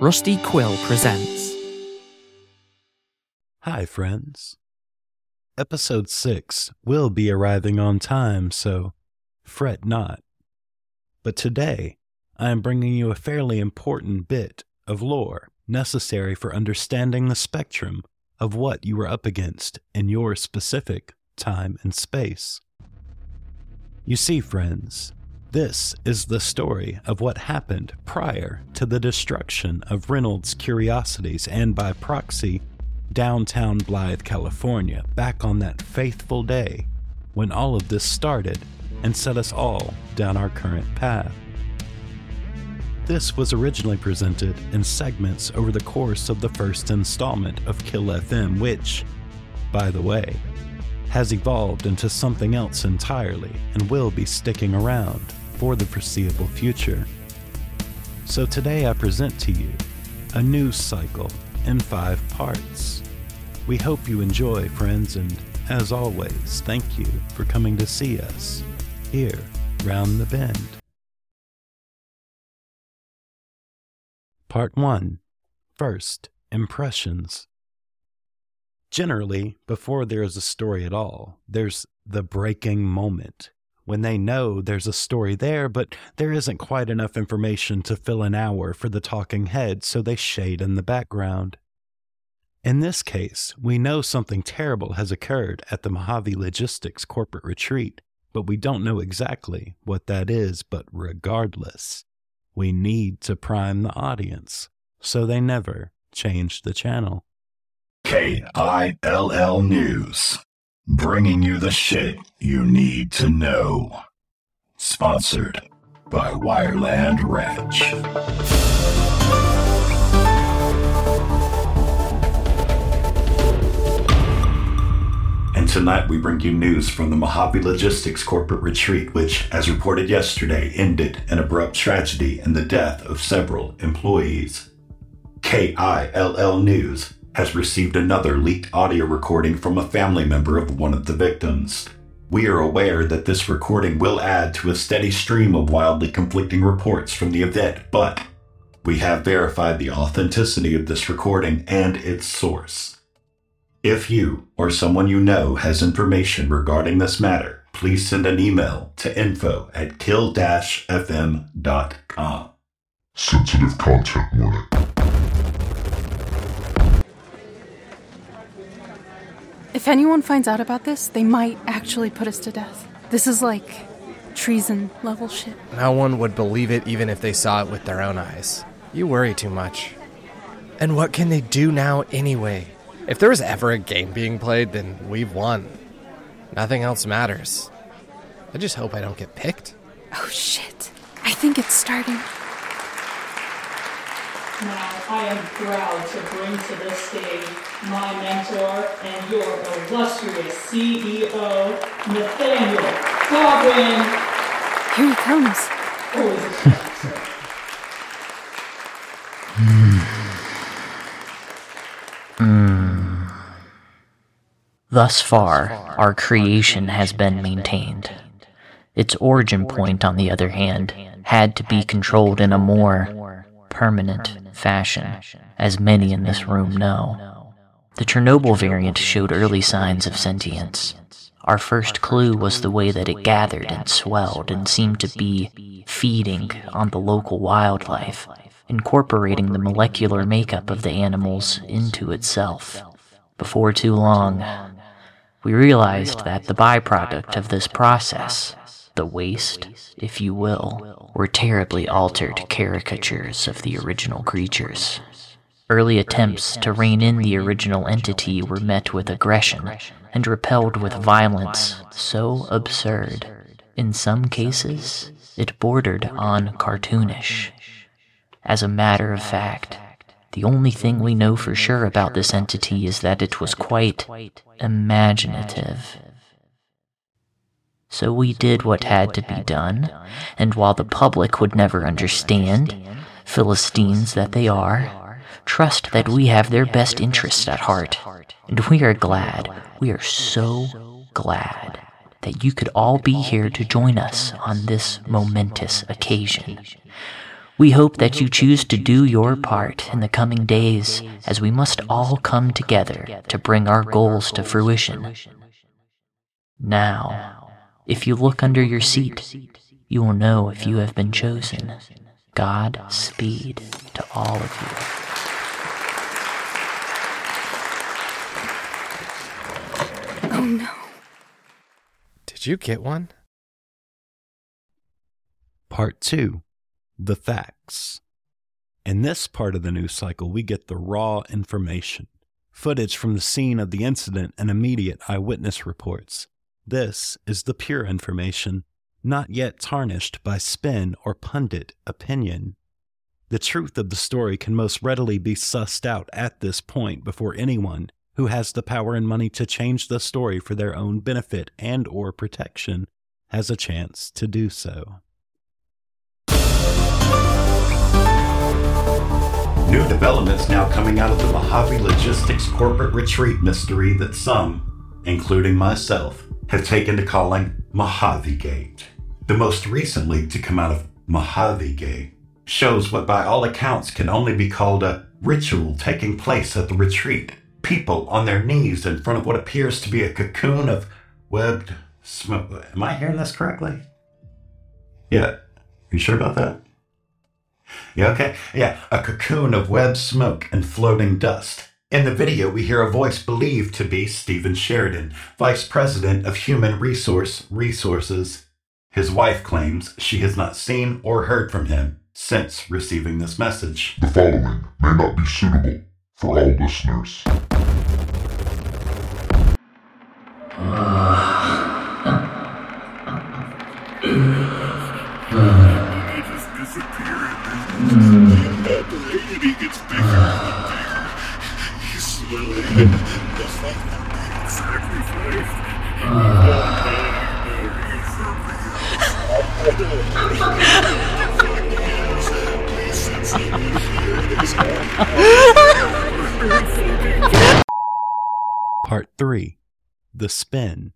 Rusty Quill presents. Hi, friends. Episode 6 will be arriving on time, so fret not. But today, I am bringing you a fairly important bit of lore necessary for understanding the spectrum of what you were up against in your specific time and space. You see, friends, this is the story of what happened prior to the destruction of Reynolds Curiosities and, by proxy, downtown Blythe, California, back on that fateful day when all of this started and set us all down our current path. This was originally presented in segments over the course of the first installment of Kill FM, which, by the way, has evolved into something else entirely and will be sticking around for the foreseeable future. So today I present to you a news cycle in 5 parts. We hope you enjoy, friends, and as always, thank you for coming to see us here, Round the Bend. Part 1. First Impressions. Generally, before there is a story at all, there's the breaking moment, when they know there's a story there, but there isn't quite enough information to fill an hour for the talking head, so they shade in the background. In this case, we know something terrible has occurred at the Mojave Logistics corporate retreat, but we don't know exactly what that is, but regardless, we need to prime the audience, so they never change the channel. K-I-L-L News, bringing you the shit you need to know. Sponsored by Wireland Ranch. And tonight we bring you news from the Mojave Logistics corporate retreat, which, as reported yesterday, ended in abrupt tragedy and the death of several employees. K-I-L-L News has received another leaked audio recording from a family member of one of the victims. We are aware that this recording will add to a steady stream of wildly conflicting reports from the event, but we have verified the authenticity of this recording and its source. If you or someone you know has information regarding this matter, please send an email to info@kill-fm.com. Sensitive content warning. If anyone finds out about this, they might actually put us to death. This is like treason-level shit. No one would believe it even if they saw it with their own eyes. You worry too much. And what can they do now anyway? If there was ever a game being played, then we've won. Nothing else matters. I just hope I don't get picked. Oh, shit. I think it's starting. Now, I am proud to bring to this stage my mentor and your illustrious CEO, Nathaniel Godwin. Here he comes. Oh, is it Thus far, our creation has been maintained. Its origin point, on the other hand, had to be controlled in a more permanent fashion, as many in this room know. The Chernobyl variant showed early signs of sentience. Our first clue was the way that it gathered and swelled and seemed to be feeding on the local wildlife, incorporating the molecular makeup of the animals into itself. Before too long, we realized that the byproduct of this process, the waste, if you will, were terribly altered caricatures of the original creatures. Early attempts to rein in the original entity were met with aggression and repelled with violence so absurd, in some cases, it bordered on cartoonish. As a matter of fact, the only thing we know for sure about this entity is that it was quite imaginative. So we did what had to be done, and while the public would never understand, Philistines that they are, trust that we have their best interests at heart. And we are so glad, that you could all be here to join us on this momentous occasion. We hope that you choose to do your part in the coming days, as we must all come together to bring our goals to fruition. Now, if you look under your seat, you will know if you have been chosen. Godspeed to all of you. Oh, no. Did you get one? Part 2. The Facts. In this part of the news cycle, we get the raw information. Footage from the scene of the incident and immediate eyewitness reports. This is the pure information, not yet tarnished by spin or pundit opinion. The truth of the story can most readily be sussed out at this point before anyone who has the power and money to change the story for their own benefit and or protection, has a chance to do so. New developments now coming out of the Mojave Logistics corporate retreat mystery that some, including myself, have taken to calling Mojave Gate. The most recent leak to come out of Mojave Gate shows what by all accounts can only be called a ritual taking place at the retreat. People on their knees in front of what appears to be a cocoon of webbed smoke. Am I hearing this correctly? Yeah. You sure about that? Yeah, okay. Yeah, a cocoon of webbed smoke and floating dust. In the video, we hear a voice believed to be Stephen Sheridan, Vice President of Human Resources. His wife claims she has not seen or heard from him since receiving this message. The following may not be suitable for all listeners. They just disappear and the gets bigger and bigger. You smell it. Just like that big sacrifice. Part 3. The Spin.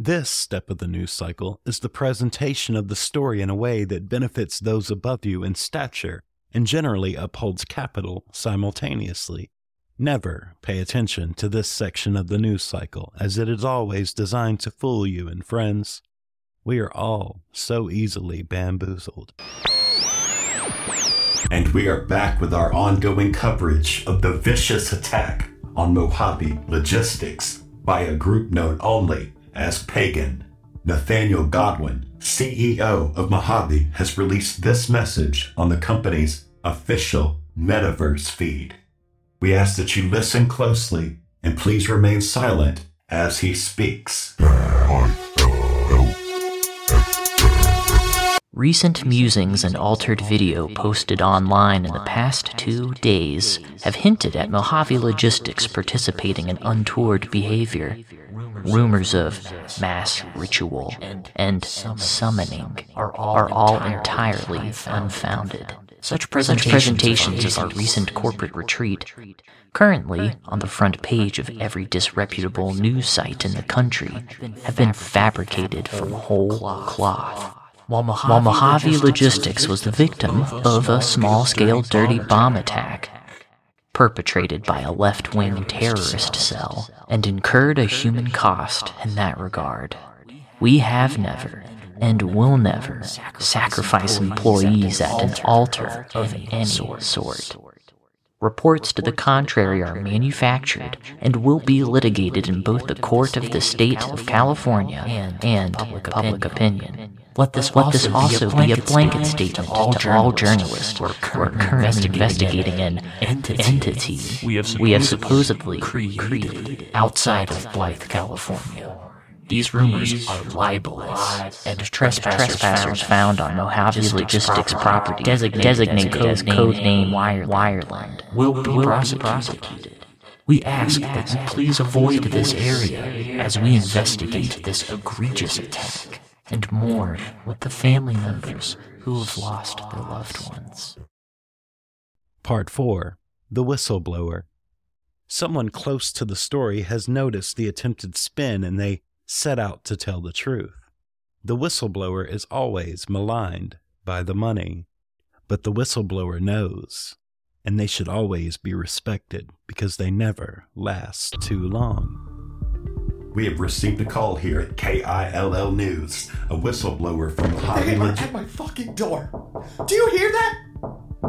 This step of the news cycle is the presentation of the story in a way that benefits those above you in stature and generally upholds capital simultaneously. Never pay attention to this section of the news cycle, as it is always designed to fool you and friends. We are all so easily bamboozled. And we are back with our ongoing coverage of the vicious attack on Mojave Logistics by a group known only as Pagan. Nathaniel Godwin, CEO of Mojave, has released this message on the company's official metaverse feed. We ask that you listen closely and please remain silent as he speaks. Recent musings and altered video posted online in the past 2 days have hinted at Mojave Logistics participating in untoward behavior. Rumors of mass ritual and summoning are all entirely unfounded. Such presentations as our recent corporate retreat, currently on the front page of every disreputable news site in the country, have been fabricated from whole cloth. While Mojave Logistics was the victim of a small-scale dirty bomb attack perpetrated by a left-wing terrorist cell and incurred a human cost in that regard, we have never and will never sacrifice employees at an altar of any sort. Reports to the contrary are manufactured and will be litigated in both the court of the state of California and public opinion. Let this also be a blanket statement to all journalists who are currently investigating an entity we have supposedly created outside of Blythe, California. These rumors are libelous, and trespassers found on Mojave Logistics property designated as codename Wireland will be prosecuted. We ask that you please avoid this area as we investigate this egregious attack and mourn with the family members who have lost their loved ones. Part 4. The Whistleblower. Someone close to the story has noticed the attempted spin and they set out to tell the truth. The whistleblower is always maligned by the money. But the whistleblower knows, and they should always be respected because they never last too long. We have received a call here at K-I-L-L News. A whistleblower from Mojave Logistics. At my fucking door. Do you hear that?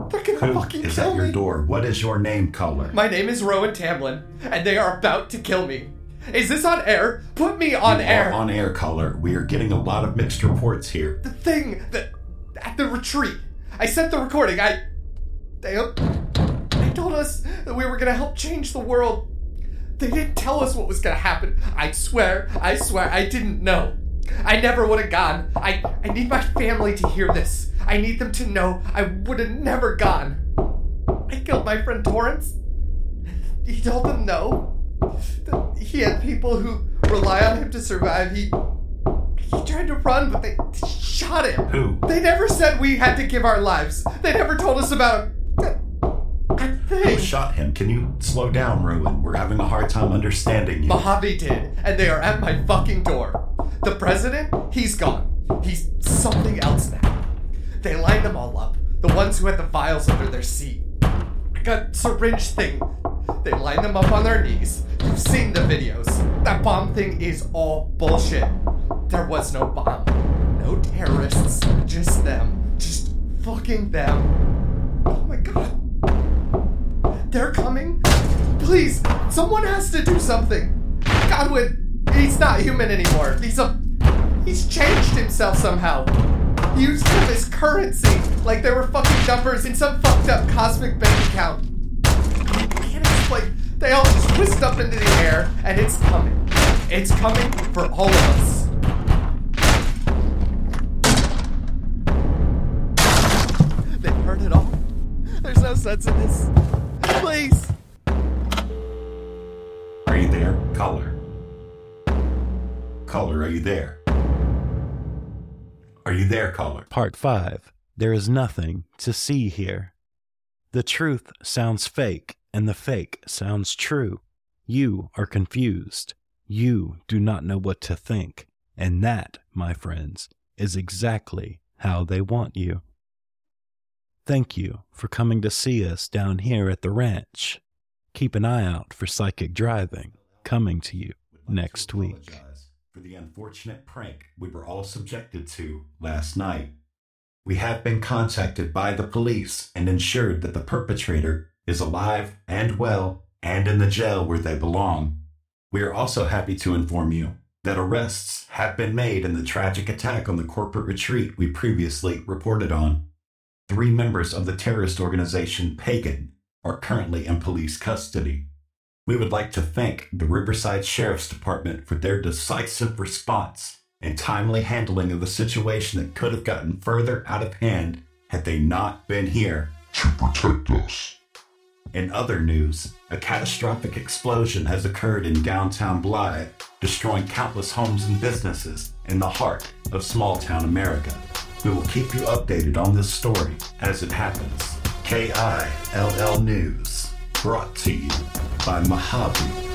They're gonna fucking kill me. Who is at your door? What is your name, caller? My name is Rowan Tamlin, and they are about to kill me. Is this on air? Put me on air. You are on air, caller. We are getting a lot of mixed reports here. The thing that at the retreat, I sent the recording. They told us that we were gonna help change the world. They didn't tell us what was gonna happen. I swear, I didn't know. I never would have gone. I need my family to hear this. I need them to know I would have never gone. I killed my friend Torrance. He told them no. He had people who rely on him to survive. He tried to run, but they shot him. Who? They never said we had to give our lives. They never told us about him. Who shot him? Can you slow down, Rowan? We're having a hard time understanding you. Mojave did, and they are at my fucking door. The president? He's gone. He's something else now. They lined them all up. The ones who had the vials under their seat. Like a syringe thing. They lined them up on their knees. You've seen the videos. That bomb thing is all bullshit. There was no bomb. No terrorists. Just them. Just fucking them. Oh my god. They're coming? Please, someone has to do something. Godwin, he's not human anymore. He's changed himself somehow. He used them as currency, like they were fucking numbers in some fucked up cosmic bank account. I can't explain. They all just whisked up into the air, and it's coming. It's coming for all of us. They've heard it all. There's no sense in this. Please. Are you there, caller? Caller, are you there? Are you there, caller? Part 5. There is nothing to see here. The truth sounds fake, and the fake sounds true. You are confused. You do not know what to think. And that, my friends, is exactly how they want you. Thank you for coming to see us down here at the ranch. Keep an eye out for Psychic Driving, coming to you next week. For the unfortunate prank we were all subjected to last night. We have been contacted by the police and ensured that the perpetrator is alive and well and in the jail where they belong. We are also happy to inform you that arrests have been made in the tragic attack on the corporate retreat we previously reported on. 3 members of the terrorist organization Pagan are currently in police custody. We would like to thank the Riverside Sheriff's Department for their decisive response and timely handling of the situation that could have gotten further out of hand had they not been here to protect us. In other news, a catastrophic explosion has occurred in downtown Blythe, destroying countless homes and businesses in the heart of small-town America. We will keep you updated on this story as it happens. K-I-L-L News, brought to you by Mojave.